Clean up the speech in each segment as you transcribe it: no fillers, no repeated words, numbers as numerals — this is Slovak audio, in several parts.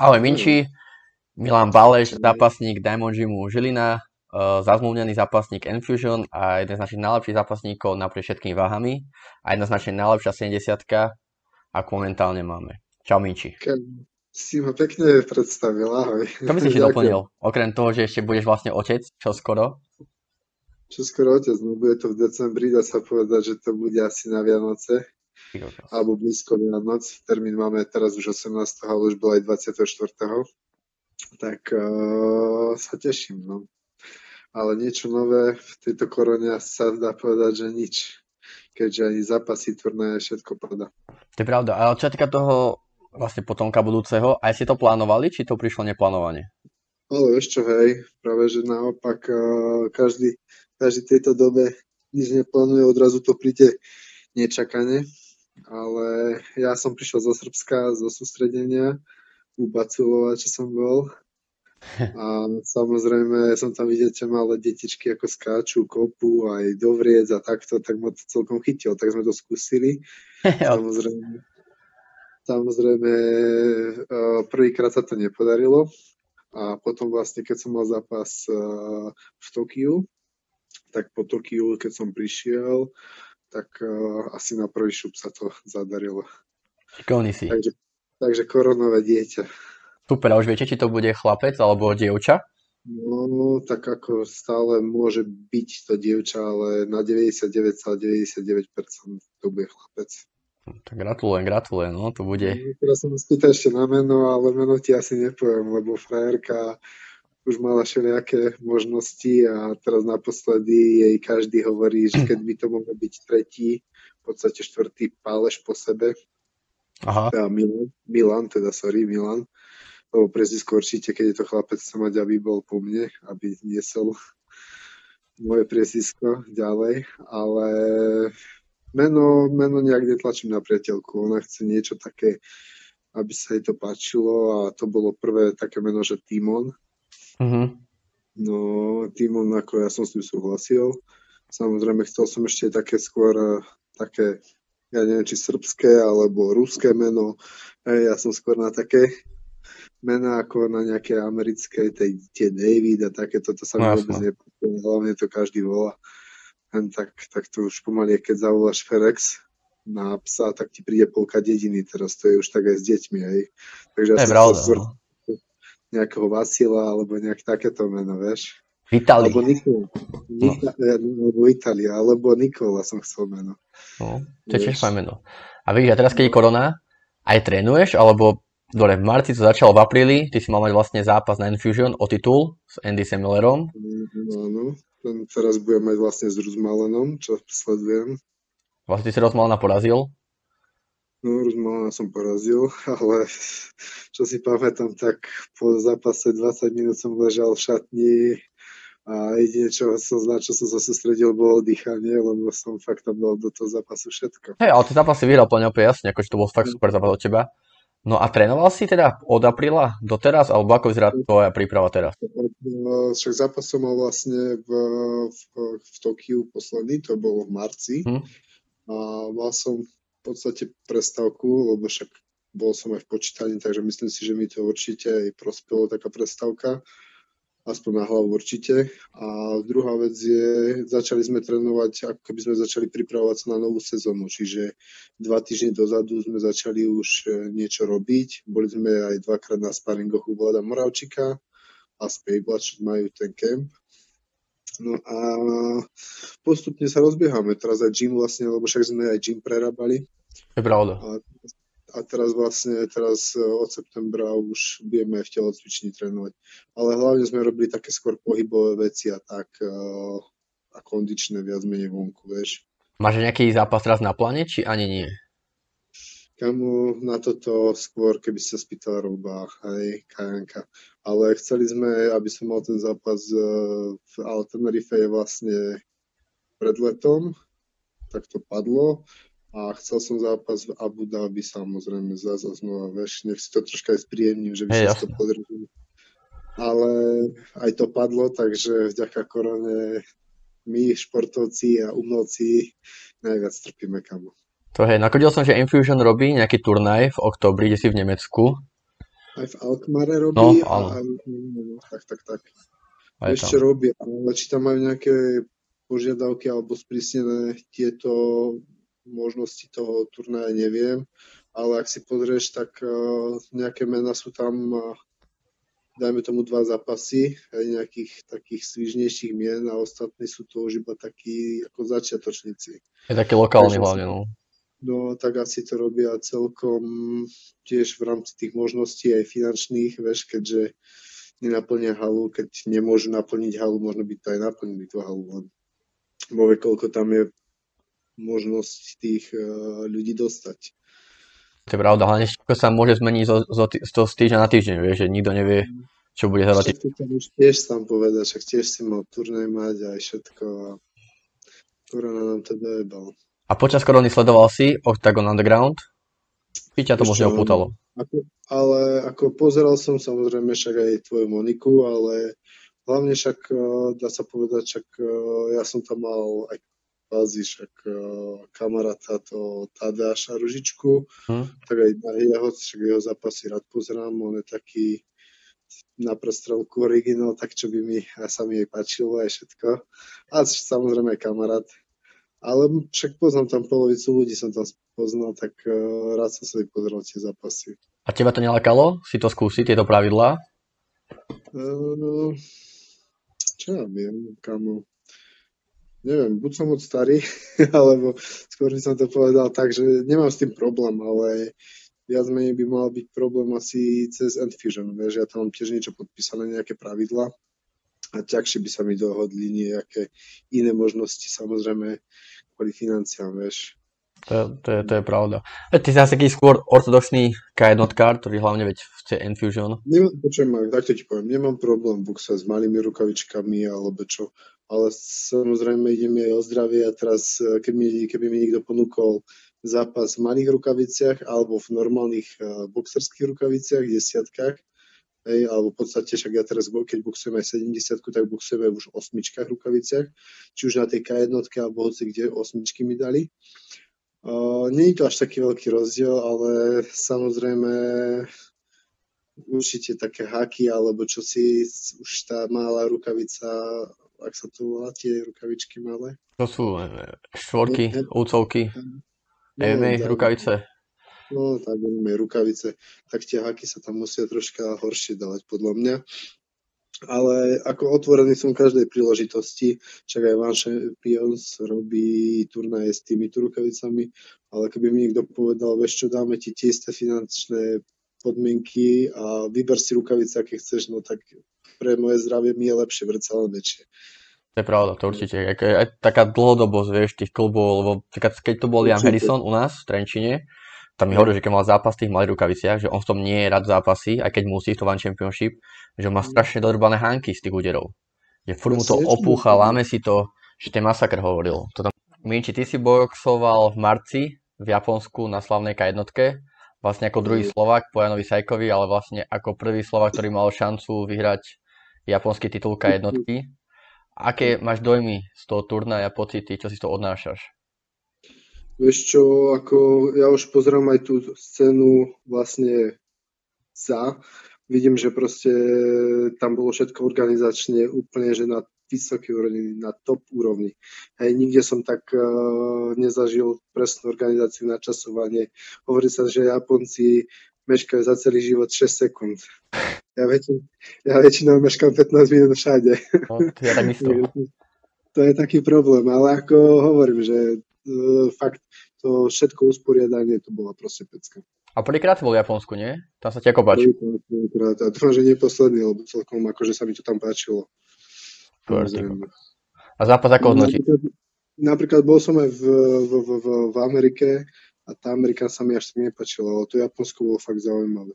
Ahoj Minči, Milan Baleš, zápasník Diamond Gymu Žilina, zazmluvnený zápasník Enfusion a jeden z našich najlepších zápasníkov naprieč všetkými váhami a jednoznačne najlepšia 70-ka, ako momentálne máme. Čau Minči. Si ma pekne predstavil, ahoj. Čo by si ešte doplnil, okrem toho, že ešte budeš vlastne otec, čoskoro? Čoskoro otec, no bude to v decembri, dá sa povedať, že to bude asi na Vianoce. Alebo blízko Vianoc, termín máme teraz už 18., ale už bol aj 24. Tak sa teším, no. Ale niečo nové v tejto korone sa dá povedať, že nič. Keďže ani zápasy, turnaje, všetko padá. To je pravda, ale čo týka toho vlastne potomka budúceho, aj ste to plánovali, či to prišlo neplánovane? Ale vieš čo, hej, práve že naopak každý tejto dobe nič neplánuje, odrazu to príde nečakane, ale ja som prišiel zo Srbska, zo sústredenia, u Bacuvovača som bol a samozrejme som tam videl tie malé detičky, ako skáču, kopu aj do vriec a takto, tak ma to celkom chytilo, tak sme to skúsili. Samozrejme prvýkrát sa to nepodarilo a potom vlastne, keď som mal zápas v Tokiu, tak po Tokiu, keď som prišiel, tak asi na prvý šup sa to zadarilo. Takže koronové dieťa. Super, a už viete, či to bude chlapec alebo dievča? No, tak ako stále môže byť to dievča, ale na 99,99% to bude chlapec. Tak gratulujem, no to bude. Teraz som spýtal ešte na meno, ale meno ti asi nepoviem, lebo frajerka už mala všelijaké možnosti a teraz naposledy jej každý hovorí, že keď by to mohlo byť tretí, v podstate štvrtý Páleš po sebe. Aha. Teda Milan, lebo prezvisko určite, keď je to chlapec, sa mať, aby bol po mne, aby niesol moje prezvisko ďalej, ale meno nejak netlačím na priateľku, ona chce niečo také, aby sa jej to páčilo a to bolo prvé také meno, že Timon. Uh-huh. No, Timon, ako ja som s tým súhlasil. Samozrejme, chcel som ešte také skôr také, ja neviem, či srbské alebo ruské meno. Ja som skôr na také mená ako na nejaké americké, tie David a takéto, to sa mi vôbec nepáčilo. Hlavne to každý volá. Tak to už pomaly, keď zavoláš Ferex na psa, tak ti príde polka dediny teraz. To je už tak aj s deťmi. Hej. Takže ja som skôr nejakého Vasila, alebo nejak takéto meno, vieš. Vitali. Alebo Italia, alebo Nikola som chcel meno. No, to je tiež meno. A vidíš, a teraz, keď je korona, aj trénuješ, alebo dobre, v marci to začalo v apríli, ty si mal mať vlastne zápas na Enfusion o titul s Andy Semmillerom. No, teraz budem mať vlastne s Ruz Malenom, čo sledujem. Vlastne ty si Ruz Malena porazil? No, Ruz Malena som porazil, ale čo si pamätám, tak po zápase 20 minút som ležal v šatni a jedine, na čo som sa sústredil, bolo dýchanie, lebo som fakt tam dal do toho zápasu všetko. Hej, ale ten zápas si vyhral plne úplne jasne, akože to bol fakt super zápas od teba. No a trénoval si teda od apríla doteraz, alebo ako vyzerá tvoja príprava teraz? Však zápas som mal vlastne v Tokiu posledný, to bolo v marci. A mal som v podstate prestávku, lebo však bol som aj v počítaní, takže myslím si, že mi to určite aj prospelo taká prestávka, aspoň na hlavu určite. A druhá vec je, začali sme trénovať, ako by sme začali pripravovať sa na novú sezónu, čiže 2 týždne dozadu sme začali už niečo robiť, boli sme aj 2-krát na sparingoch u Vláda Moravčíka a Spejblad, čo majú ten kemp. No a postupne sa rozbiehame, teraz aj gym vlastne, lebo však sme aj gym prerábali. Je pravda. A teraz od septembra už budeme aj v telocvični trénovať. Ale hlavne sme robili také skôr pohybové veci a tak a kondičné viac menej vonku, vieš. Máš nejaký zápas teraz na pláne, či ani nie? Kamu na toto skôr, keby sa spýtal Roba, hej, Kajanka. Ale chceli sme, aby som mal ten zápas v Altenerife vlastne pred letom, tak to padlo. A chcel som zápas v Abu Dhabi, samozrejme, zase znova, vieš, nech si to troška aj spríjemním, že by som to podržil. Ale aj to padlo, takže vďaka korone my, športovci a umelci, najviac trpíme, kamu. To hej, nakodil som, že Enfusion robí nejaký turnaj v októbri, kde si v Nemecku. Aj v Alkmare robí, no, ale... tak. Aj ešte tam robí, ale či tam majú nejaké požiadavky alebo sprísnené tieto možnosti toho turnaja, neviem. Ale ak si pozrieš, tak nejaké mená sú tam, dajme tomu 2 zápasy, aj nejakých takých svižnejších mien a ostatní sú to už iba takí ako začiatočníci. Je taký lokálny hlavne, no. No, tak asi to robia celkom tiež v rámci tých možností aj finančných, vieš, keďže nenaplnia halu, keď nemôžu naplniť halu, možno by to aj naplnili tú halu. Bo vie, koľko tam je možnosť tých ľudí dostať. To je pravda, hlavne všetko sa môže zmeniť z týždňa na týždeň, vieš, že nikto nevie, čo bude za týždeň. Všetko už tiež tam povedať, však tiež si mal turnej mať aj všetko a korona nám to dojebala. A počas korony sledoval si Octagon Underground? Či ťa to možno opútalo? Ale ako pozeral som samozrejme však aj tvoju Moniku, ale hlavne však, dá sa povedať, však ja som tam mal aj kvázi však kamaráta to Tadáša Ružičku, tak aj na jeho zápasy rád pozerám, on je taký na prestrelku originál, tak čo by mi sa mi jej páčilo aj všetko. A samozrejme aj kamarát. Ale však poznám tam polovicu ľudí, som tam poznal, tak rád som sa vypozeral tie zápasy. A teba to nelakalo? Si to skúsiť, tieto pravidlá? No, čo ja viem, kamo. Neviem, buď som moc starý, alebo skôr by som to povedal tak, že nemám s tým problém, ale viac menej by mal byť problém asi cez Enfusion, vieš, ja tam mám tiež niečo podpísané, nejaké pravidlá. A ťažšie by sa mi dohodli nejaké iné možnosti, samozrejme, kvôli financiám, vieš. To je pravda. Ty si asi taký skôr ortodoxný K1-kár, ktorý hlavne veď chce Enfusion. Takto ti poviem, nemám problém buxa s malými rukavičkami alebo čo, ale samozrejme ideme aj o zdravie a teraz, keby mi niekto ponúkol zápas v malých rukaviciach alebo v normálnych boxerských rukaviciach, desiatkách, hej, alebo v podstate, však ja teraz, keď boxujeme aj 70, tak boxujeme už v 8 rukaviciach, či už na tej K1, alebo hoci kde 8 mi dali. Nie je to až taký veľký rozdiel, ale samozrejme určite také haky, alebo čo si už tá malá rukavica, ak sa to volá, tie rukavičky malé. To sú štvorky, úcovky, MMA rukavice. No, tak máme rukavice, tak tie haky sa tam musia troška horšie dávať, podľa mňa. Ale ako otvorený som každej príležitosti, však aj One Champions robí turnaje s týmito rukavicami, ale keby mi niekto povedal, vieš čo, dáme ti tie isté finančné podmienky a vyber si rukavice, aké chceš, no tak pre moje zdravie mi je lepšie, predsa len väčšie. To je pravda, to určite. Aj taká dlhodobosť, vieš, tých klubov, lebo keď to bol Jan Harrison u nás v Trenčine, tam mi hovoril, že keď mal zápas v tých malých rukaviciach, že on v tom nie je rád zápasy, aj keď musí v ONE Championship, že má strašne dodrbané hánky z tých úderov. Že furt mu to opúcha, láme si to, že ten masakr hovoril. Minči, ty si boxoval v marci v Japonsku na slavnej K1, vlastne ako druhý Slovák po Janovi Sajkovi, ale vlastne ako prvý Slovák, ktorý mal šancu vyhrať japonský titul K1. Aké máš dojmy z toho turnaja, pocity, čo si to odnášaš? Vieš čo, ako ja už pozerám aj tú scénu vlastne za. Vidím, že proste tam bolo všetko organizačne úplne, že na vysokej úrovni, na top úrovni. Hej, nikde som tak nezažil presnú organizáciu na časovanie. Hovorí sa, že Japonci meškajú za celý život 6 sekúnd. Ja väčšinou meškám 15 minút všade. No, ja tak isto. To je taký problém, ale ako hovorím, že fakt, to všetko usporiadanie, to bola proste pecka. A prvýkrát bol v Japonsku, nie? Tam sa ti ako páčilo? Prvýkrát, a dúfam, že nie posledný, lebo celkom akože sa mi to tam páčilo. A zápas ako hodnotí? Napríklad bol som aj v Amerike a tá Amerika sa mi až nepáčila, ale to Japonsko bolo fakt zaujímavé.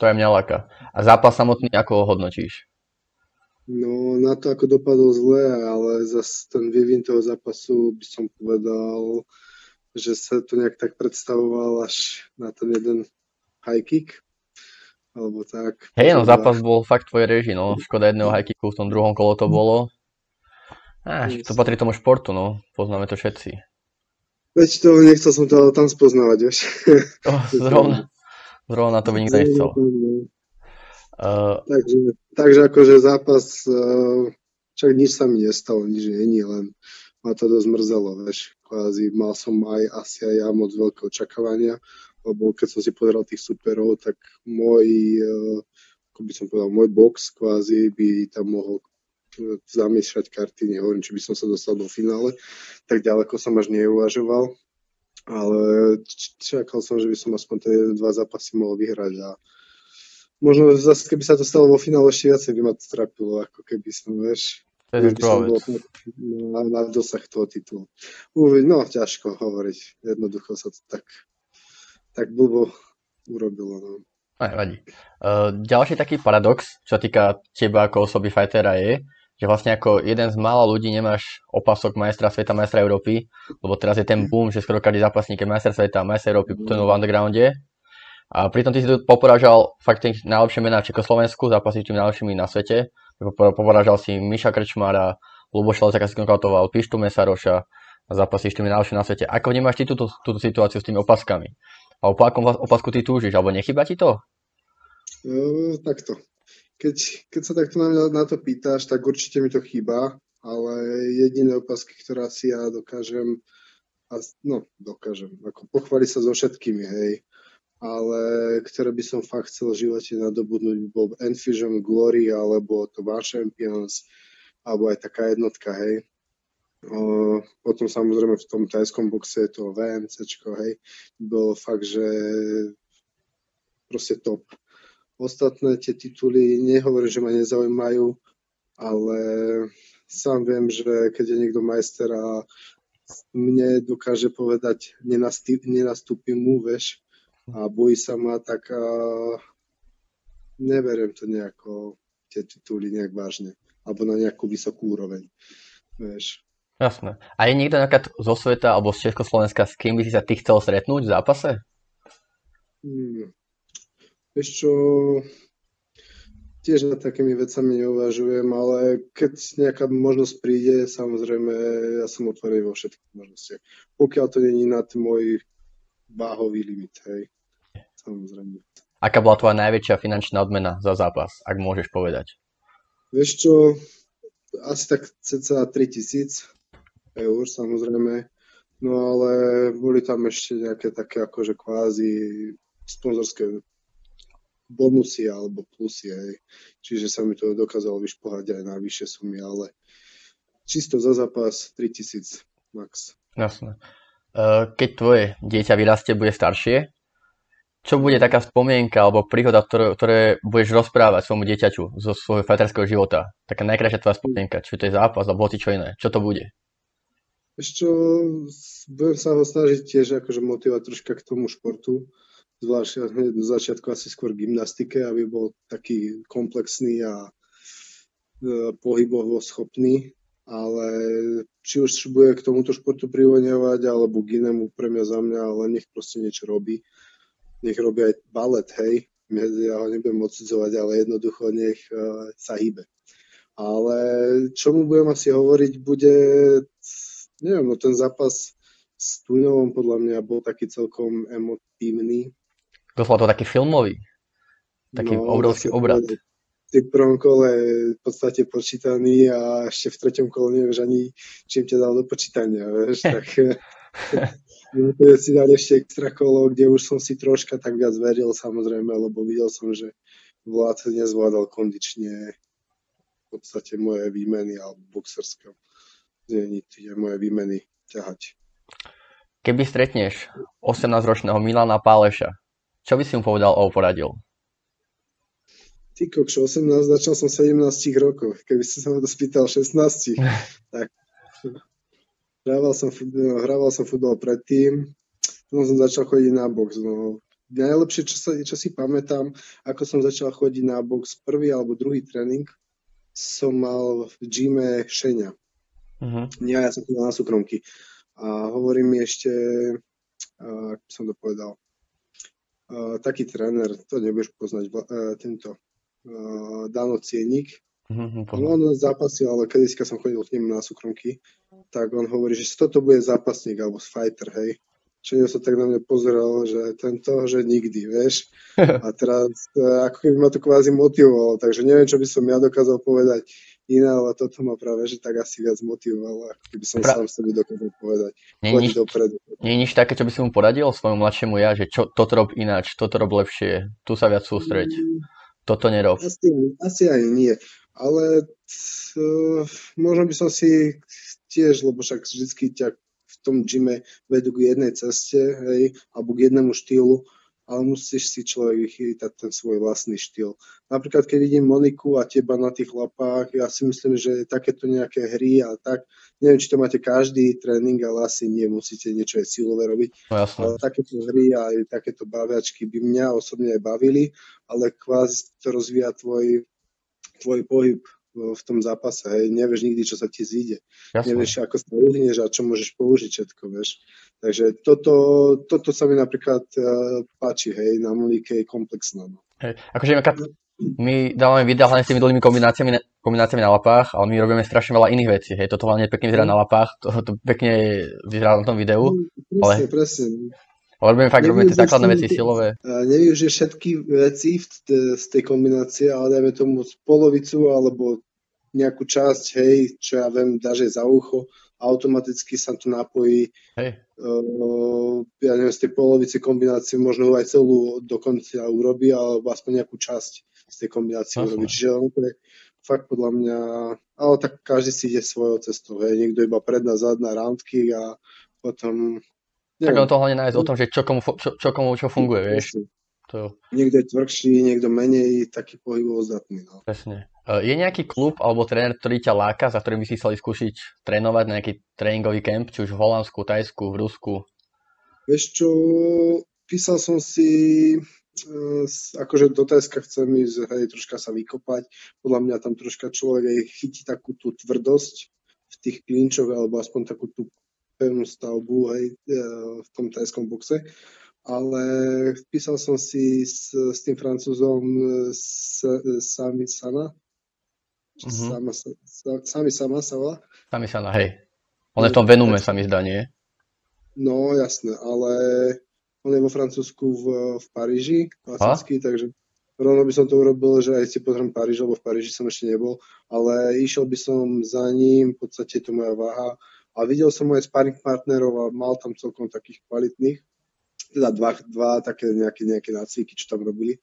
To aj mňa láka. A zápas samotný ako hodnotíš? No, na to ako dopadlo zle, ale zase ten vývin toho zápasu by som povedal, že sa to nejak tak predstavoval až na ten jeden high kick, alebo tak. Hej, no zápas bol fakt tvoj reži, no, škoda jedného high kicku, v tom druhom kolo to bolo. To patrí tomu športu, no, poznáme to všetci. Veď to, nechcel som to tam spoznávať, vieš. Zrovna to by nikto nechcel. Takže akože zápas, však nič sa mi nestalo, nič není, len ma to dosť mrzelo, vieš. Kvázi mal som aj asi aj ja moc veľké očakávania, lebo keď som si pozeral tých superov, tak môj box kvázi by tam mohol zamiešať karty, nehovorím, či by som sa dostal do finále, tak ďaleko som až neuvažoval, ale čakal som, že by som aspoň tie dva zápasy mohol vyhrať a možno zase, keby sa to stalo vo finále, ešte viacej by ma to trápilo, ako keby som, vieš, keby som bol na dosah toho titulu. Ťažko hovoriť, jednoducho sa to tak blbo urobilo, no. Nevadí. Ďalší taký paradox, čo týka teba ako osoby fightera je, že vlastne ako jeden z mála ľudí nemáš opasok majstra sveta, majstra Európy, lebo teraz je ten boom, že skoro každý zápasník je majster sveta, majster Európy, trénuje v undergrounde. A pritom ty si tu poporažal fakt tých najlepších mená v Československu, zápasíš tým najlepšími na svete. Poporažal si Miša Krčmára, Luboš Lezakas si knockoutoval, Pištume Saroša a zápasíš tým najlepším na svete. Ako vnímaš ty túto situáciu s tými opaskami? A po akom opasku ty túžiš? Alebo nechýba ti to? Takto. Keď sa takto na to pýtaš, tak určite mi to chýba, ale jediné opasky, ktorá si ja dokážem, ako pochváliť sa so všetkými, hej, ale ktoré by som fakt chcel v živote nadobudnúť, bol Enfusion, Glory, alebo to ONE Champions, alebo aj taká jednotka, hej. Potom samozrejme v tom tajskom boxe je to VMCčko, hej, bolo fakt, že proste top. Ostatné tie tituly nehovorím, že ma nezaujímajú, ale sám viem, že keď je niekto majster a mne dokáže povedať, nenastúpim mu, veš, a bojí sa ma, tak neberiem to nejako, tie tituly nejak vážne, alebo na nejakú vysokú úroveň, veš. Jasné. A je niekto napríklad zo sveta alebo z Československa, s kým by si sa ty chcel stretnúť v zápase? Vieš čo, tiež nad takými vecami neuvažujem, ale keď nejaká možnosť príde, samozrejme, ja som otvorený vo všetkých možnostiach. Pokiaľ to není nad môj váhový limit, hej, samozrejme. Aká bola tvoja najväčšia finančná odmena za zápas, ak môžeš povedať? Vieš čo, asi tak cca 3 000 eur, samozrejme, no ale boli tam ešte nejaké také akože kvázi sponzorské bonusy alebo plusy, hej. Čiže sa mi to dokázalo vyšplhať aj na vyššie sumy, ale čisto za zápas 3 000 max. Jasné. Keď tvoje dieťa vyrastie, bude staršie, čo bude taká spomienka alebo príhoda, ktoré budeš rozprávať svojmu dieťaťu zo svojho fighterského života? Taká najkrajšia tvoja spomienka, či to je zápas alebo čo iné, čo to bude? Ešte budem sa ho snažiť tiež akože motivovať troška k tomu športu, zvlášť na začiatku asi skôr gymnastike, aby bol taký komplexný a pohybovo schopný, ale či už bude k tomuto športu privoňovať alebo k inému, pre mňa za mňa, ale nech proste niečo robí. Nech robí aj balet, hej, ja ho nebudem odsudzovať, ale jednoducho nech sa hýbe. Ale čo mu budem asi hovoriť, bude, neviem, no ten zápas s Tuňovom podľa mňa bol taký celkom emotívny. Doslova to taký filmový, taký obrovský obrat. V prvom kole v podstate počítaný a ešte v 3. kole nevieš ani, čím ťa dal do počítania, vieš, tak... Keď si dal ešte extra kolo, kde už som si troška tak viac veril, samozrejme, lebo videl som, že Vlád nezvládal kondične v podstate moje výmeny alebo boxerské moje výmeny ťahať. Keby stretneš 18-ročného Milana Baleša, čo by si mu povedal a poradil? Ty kokšo, 18, začal som 17 rokov, keby si sa ma to spýtal 16, tak... Hrával som futbal predtým, potom som začal chodiť na box. No, najlepšie, čo si pamätám, ako som začal chodiť na box, prvý alebo druhý tréning som mal v gyme Šeňa. Uh-huh. Ja som chodil na súkromky. A hovorím ešte, ako som to povedal, taký tréner, to nebudeš poznať, Dano Cienik. No, on zápasil, ale kedyska som chodil k nemu na súkromky, tak on hovorí, že toto bude zápasník alebo fighter, hej, Čiže sa tak na mňa pozeral, že tento, že nikdy, vieš. A teraz ako keby ma to kvázi motivovalo, takže neviem, čo by som ja dokázal povedať iné, ale toto ma práve, že tak asi viac motivovalo, ako keby som sám sebe dokázal povedať. Nie je nič také, čo by som mu poradil svojmu mladšiemu ja, že čo, toto rob ináč, toto rob lepšie, tu sa viac sústreď, toto nerob. Asi aj nie, ale možno by som si tiež, lebo však vždycky ťa v tom gyme vedú k jednej ceste, hej, alebo k jednému štýlu, ale musíš si človek vychýtať ten svoj vlastný štýl. Napríklad, keď vidím Moniku a teba na tých lapách, ja si myslím, že takéto nejaké hry a tak, neviem, či to máte každý tréning, ale asi nie, musíte niečo aj silové robiť. No, ale takéto hry a aj takéto baviačky by mňa osobne aj bavili, ale kvázi to rozvíja tvoj pohyb v tom zápase, hej. Nevieš nikdy, čo sa ti zíde. Jasne. Nevieš, ako sa uhneš a čo môžeš použiť všetko, vieš. Takže toto sa mi napríklad páči, hej, na Monike je komplexná. No. Hej, akože my dávame videa hlavne s tými dlhými kombináciami na lapách, ale my robíme strašne veľa iných vecí, hej. Toto hlavne pekne vyzerá na lapách, to pekne vyzerá na tom videu. Presne. Robíme fakt tie základné veci silové. Nevyužiješ všetky veci z tej kombinácie, ale dajme tomu polovicu alebo nejakú časť, hej, čo ja viem, dáš aj za ucho, automaticky sa to napojí. Hej. Ja neviem, z tej polovici kombinácie možno aj celú dokonca urobí, alebo aspoň nejakú časť z tej kombinácie urobí. Čiže fakt podľa mňa, ale tak každý si ide svojou cestou, hej, niekto iba predná, zadná, roundkick a potom... Tak on to hlavne nájsť o tom, že čo komu funguje, vieš. To... Niekto je tvrdší, niekto menej, taký pohybovo zdatný. No. Presne. Je nejaký klub alebo tréner, ktorý ťa láka, za ktorým by si chcel skúšiť trénovať na nejaký tréningový kemp, či už v Holandsku, Tajsku, v Rusku? Vieš čo, písal som si, akože do Tajska chcem ísť, hej, troška sa vykopať. Podľa mňa tam troška človek aj chytí takú tú tvrdosť v tých klinčoch, alebo aspoň takú tú pevnú stavbu, hej, v tom tajskom boxe, ale písal som si s tým Francúzom Sami Sana. Sami Sana, hej. On je v tom Venume, sa mi zdá, nie? No, jasné, ale on je vo Francúzsku v Paríži, klasicky, takže rovno by som to urobil, že aj si pozriem Paríž, lebo v Paríži som ešte nebol, ale išiel by som za ním, v podstate je to moja váha. A videl som aj sparring partnerov a mal tam celkom takých kvalitných, teda dva také nejaké nácviky, čo tam robili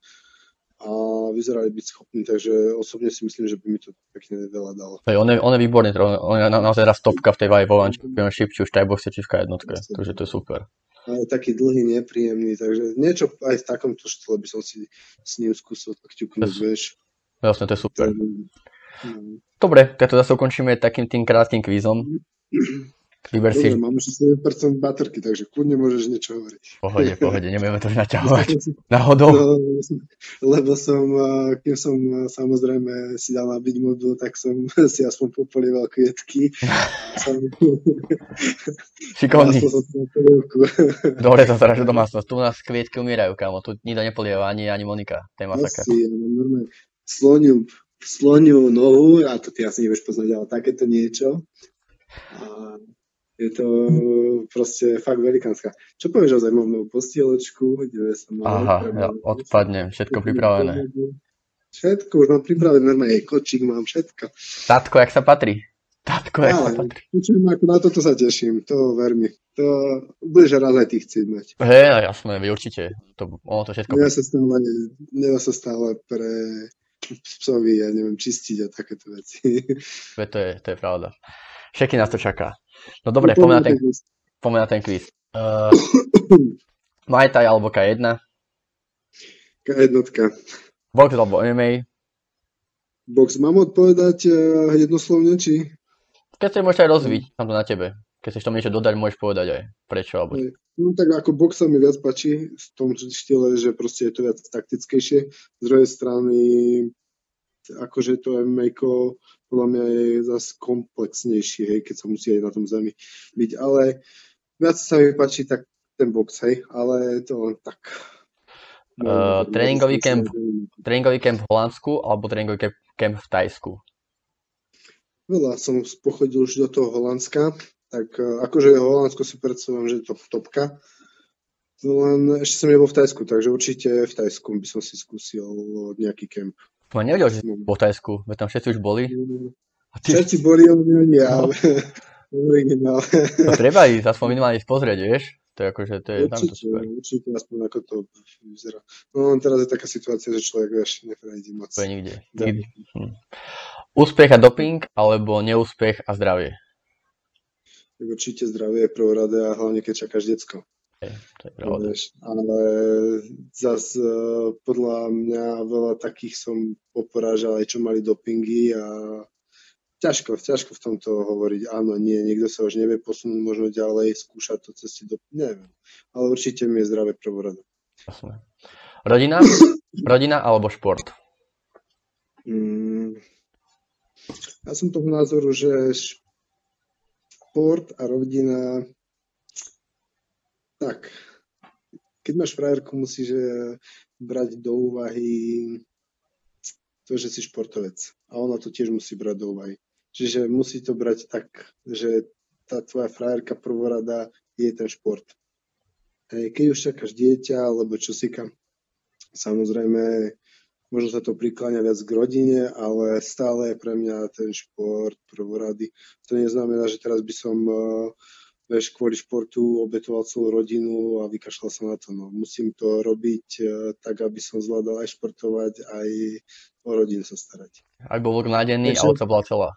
a vyzerali byť schopní, takže osobne si myslím, že by mi to pekne veľa dalo. Hey, on je výborný, on je naozaj raz topka v tej váhe VMC, či už v tajboxe, či v K1, takže to je super. A taký dlhý, nepríjemný, takže niečo aj v takomto štýle by som si s ním skúsil tak ťuknúť, vieš. Jasne, to je super. Dobre, tak to zase ukončíme takým tým krátkým kvízom. Vyber si... Dobre, mám už 7% baterky, takže kľudne môžeš niečo hovoriť. Pohode, nebudeme to už naťahovať. Náhodou? No, lebo keď som samozrejme si dal nabiť mobil, tak som si aspoň popolieval kvietky. Šikovný. Dobre, to zražu domácnosť. Tu u nás kvietky umierajú, kámo. Tu nikto nepolieva, ani Monika. To je masaká. Sloniu nohu, a to ty asi nevieš poznať, ale takéto niečo. A je to proste fakt velikánska. Čo povieš o zaujímavú postieločku? Ja odpadnem, všetko pripravené. Všetko, už mám pripravené, normálne aj kočík mám, všetko. Tátko, jak sa patrí? Počujem, ako na toto sa teším, to ver mi. To budeš raz aj ty chcieť mať. Hej, jasné, vy určite. Ono to všetko... Ja sa stále pre psovi, ja neviem, čistiť a takéto veci. To je pravda. Všetky nás to čaká. No dobre, poďme na ten kvíz. Muay Thai alebo K1? K1. Box alebo MMA? Box, mám odpovedať jednoslovne, či? Keď sa môžeš aj rozviť, tam to na tebe. Keď chceš tomu niečo dodať, môžeš povedať aj prečo. Alebo... No tak ako box sa mi viac páči v tom štýle, že proste je to viac taktickejšie. Z druhej strany, akože to MMA-ko podľa mňa je zase komplexnejší, hej, keď sa musí aj na tom zemi byť, ale viac sa mi páči tak ten box, hej, ale to len tak. Tréningový kemp v Holandsku alebo tréningový kemp v Tajsku? Veľa som pochodil už do toho Holandska, tak akože Holandsko si predstavím, že je to topka, Len ešte som nebol v Tajsku, takže určite v Tajsku by som si skúsil nejaký kemp. To nevedel, že bol v Tajsku, veď tam všetci už boli. Všetci boli, ale nie, ale originál. No treba ísť, aspoň minimálne ísť pozrieť, vieš? To je akože, to je určite, tam to super. Určite, aspoň ako to vyzerá. No teraz je taká situácia, že človek vieš, neprejde moc. To je nikde. Úspech a doping, alebo neúspech a zdravie? Tak určite zdravie je prvorade a hlavne keď čakáš decko. Ale zase podľa mňa veľa takých som poporážal aj čo mali dopingy a ťažko v tomto hovoriť áno, nie, niekto sa už nevie posunúť možno ďalej, skúšať to cesty do... neviem, ale určite mi je zdravé prvorada. Jasné. Rodina? Rodina alebo šport? Ja som toho názoru, že šport a rodina tak, keď máš frajerku, musíš brať do úvahy to, že si športovec. A ona to tiež musí brať do úvahy. Čiže musí to brať tak, že tá tvoja frajerka prvorada je ten šport. Keď už čakáš dieťa alebo čosika, samozrejme, možno sa to prikláňa viac k rodine, ale stále je pre mňa ten šport prvorady. To neznamená, že teraz by som kvôli športu obetoval celú rodinu a vykašľal sa na to. No, musím to robiť tak, aby som zvládal aj športovať, aj o rodinu sa starať. Ak bol nádený, ale to bola celá.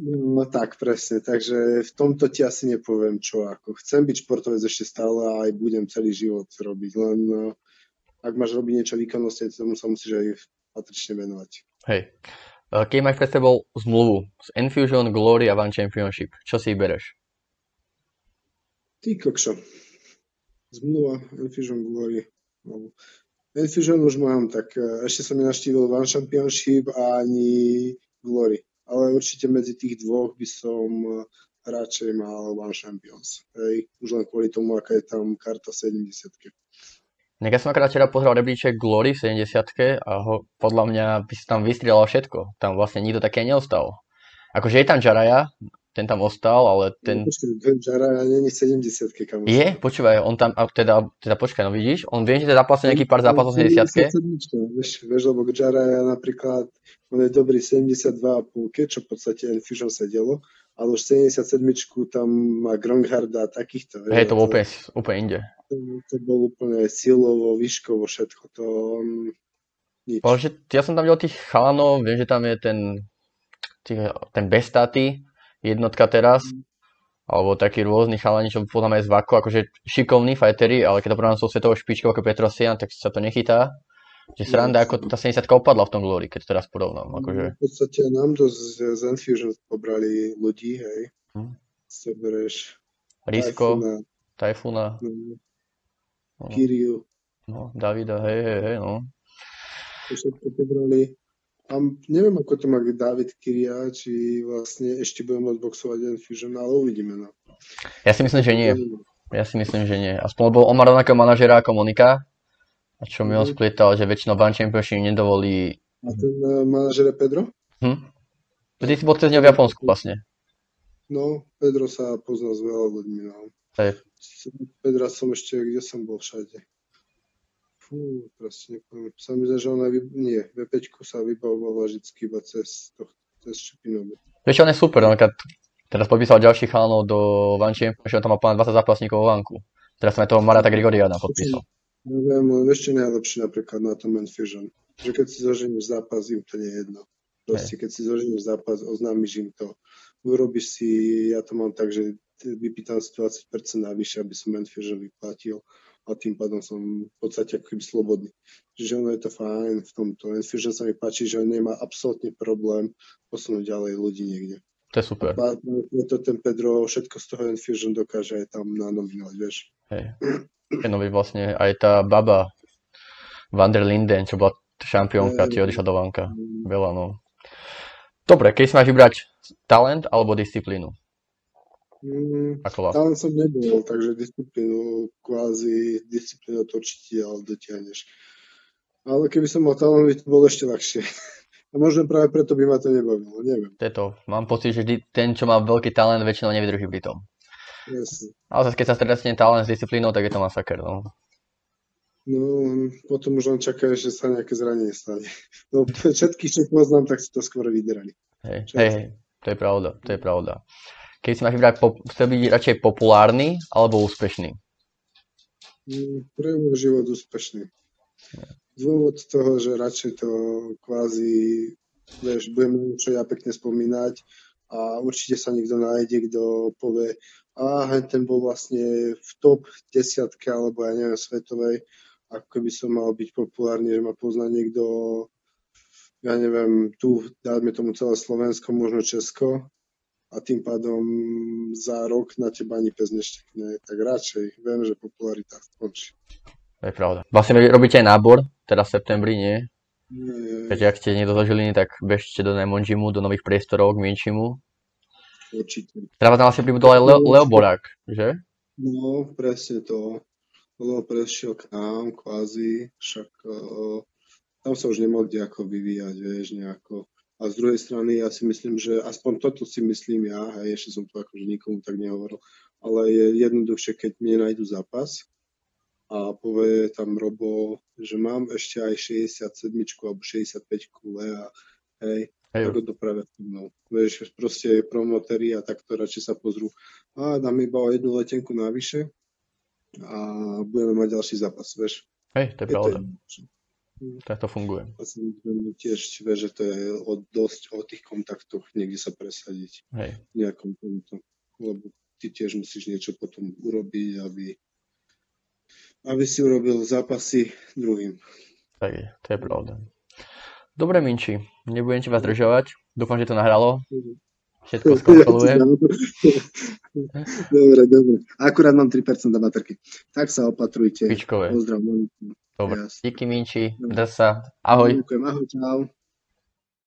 No tak, presne. Takže v tomto ti asi nepoviem, čo ako. Chcem byť športovec ešte stále a aj budem celý život robiť. Len ak máš robiť niečo výkonnostne, tomu sa musíš aj patrične venovať. Hej. Keď máš pred sebou zmluvu z Enfusion, Glory a ONE Championship, čo si vybereš? Ty kokšo, zmluva, Enfusion, Glory. Enfusion už mám, tak ešte som nenaštívil ONE Championship ani Glory, ale určite medzi tých dvoch by som radšej mal ONE Champions. Hej, už len kvôli tomu, aká je tam karta 70-ke. Ja som akorát včera pozrel rebríček Glory v 70-ke a podľa mňa by si tam vystrieľal všetko. Tam vlastne nikto také neostal. Akože je tam Jaraja, ten tam ostal, ale ten... Žaraja není 70-ke, kamoš. Je? Počúvaj, on tam, teda počkaj, no vidíš, on vie, že teda zápasil nejaký pár zápasov 70-ke. Vieš, lebo Jaraja napríklad, on je dobrý 72,5, čo v podstate Enfusion sedelo, ale už 77-ku tam má Gronkharda a takýchto. Hej, to bol úplne inde. To bol úplne silovo, výškovo, všetko to... Nič. Bože, ja som tam videl tých chalanov, viem, že tam je ten Bestati, jednotka teraz, alebo taký rôzny chalani, čo poznám aj z Vaku, akože šikovní fighteri, ale keď to porovnám s svetovou špičkou ako Petrosyan, tak sa to nechytá. Čiže sranda, ako tá 70-ka opadla v tom Glory, keď to teraz porovnám. Akože. V podstate nám dosť z Enfusion pobrali ľudí, hej. Sobereš Risko, Tajfuna, Kyriu. No, Davida, hej, no. To všetko pobrali. A neviem, ako to má David Kyria, či vlastne ešte budem môcť boxovať Enfusion, ale uvidíme. No. Ja si myslím, že nie. Aspoň bol Omar rovnakého manažera ako Monika, a čo mi on splietal, že väčšinou ONE Championship nedovolí... A ten manažer je Pedro? Ty si bol cez neho v Japonsku vlastne. No, Pedro sa pozná s veľa ľuďmi. No. Pedra som ešte, kde som bol všade. Proste nepoviem. Sa mi zdá, že ona V5-ku sa vybavovala vždycky iba cez Šupinové. Vieš, on je super, teraz podpísal ďalších chalanov do ONE Championship, on tam má plán 20 zápasníkov vo Vanku. Teraz som aj toho Marata Grigoriada podpísal. Neviem, ešte najlepšie napríklad na tom Enfusion, že keď si zoženíš zápas, im to nie je jedno. Proste keď si zoženíš zápas, oznámiš im to. Urobíš si, ja to mám tak, že vypýtam si 20% navyše, aby som Enfusion vyplatil. A tým pádom som v podstate ako keby slobodný. Čiže ono je to fajn v tomto. Enfusion sa mi páči, že on nemá absolútne problém posunúť ďalej ľudí niekde. To je super. A to ten Pedro, všetko z toho Enfusion dokáže aj tam nanominovať, vieš. Hej. Enovi vlastne aj tá baba Van der Linden, čo bola šampiónka, ti odišla do Vanka. Veľa, no. Dobre, keď si máš vybrať talent alebo disciplínu? Talent som nebol, takže disciplínu, kvázi disciplínu to určite, ale dotiahneš. Ale keby som mal talent, by to bolo ešte ľahšie. A možno práve preto by ma to nebavilo, neviem. Mám pocit, že ten, čo má veľký talent, väčšinou nevydrží pri tom. Ale keď sa stretne talent s disciplínou, tak je to masaker. No. Potom už len čakajú, že sa nejaké zranenie stane. No, všetkých, čo poznám, tak si to skôr vyderali. Hej, to je pravda, to je pravda. Keď si máš vybrať, chcel byť radšej populárny alebo úspešný? Pre môj život úspešný. Dôvod toho, že radšej to kvázi, vieš, budem niečo ja pekne spomínať a určite sa niekto nájde, kto povie, a ten bol vlastne v top 10 alebo ja neviem, svetovej, ako by som mal byť populárny, že ma pozná niekto, ja neviem, tu dáme tomu celé Slovensko, možno Česko a tým pádom za rok na teba ani pes neštekne, tak radšej viem, že popularita skončí. To je pravda. Vlastne robíte aj nábor, teraz v septembri, nie? Nie. Takže ak ste niekto zo Žiliny, tak bežte do Diamond Gymu, do nových priestorov, k menšiemu. Určite. Teraz tam vlastne pribudol aj Leo Borák, že? No, presne to. Leo prešiel k nám, kvázi, však tam sa už nemal kde ako vyvíjať, vieš, nejako. A z druhej strany ja si myslím, že aspoň toto si myslím ja, a ešte som to akože nikomu tak nehovoril, ale je jednoduchšie, keď mne nájdu zápas, a povie tam Robo, že mám ešte aj 67-ku alebo 65-ku Lea, hej, ako dopravia so mnou. Vieš, proste promotéri a takto radšej sa pozrú. A dám iba o jednu letenku navyše a budeme mať ďalší zápas, vieš. Hej, to je pravda. Tak to funguje. Tiež vieš, že to je dosť o tých kontaktoch niekde sa presadiť. Hej. Nejakom tomto, lebo ty tiež musíš niečo potom urobiť, aby si urobil zápasy druhým. Tak je, to je pravda. Dobre, Minči, nebudem ti vás držovať. Dúfam, že to nahralo. Všetko skontrolujem. Dobre. Akurát mám 3% na baterky. Tak sa opatrujte. Pičkové. Pozdrav. Dobre, díky Minči. Dá sa. Ahoj. Ďakujem, ahoj, čau.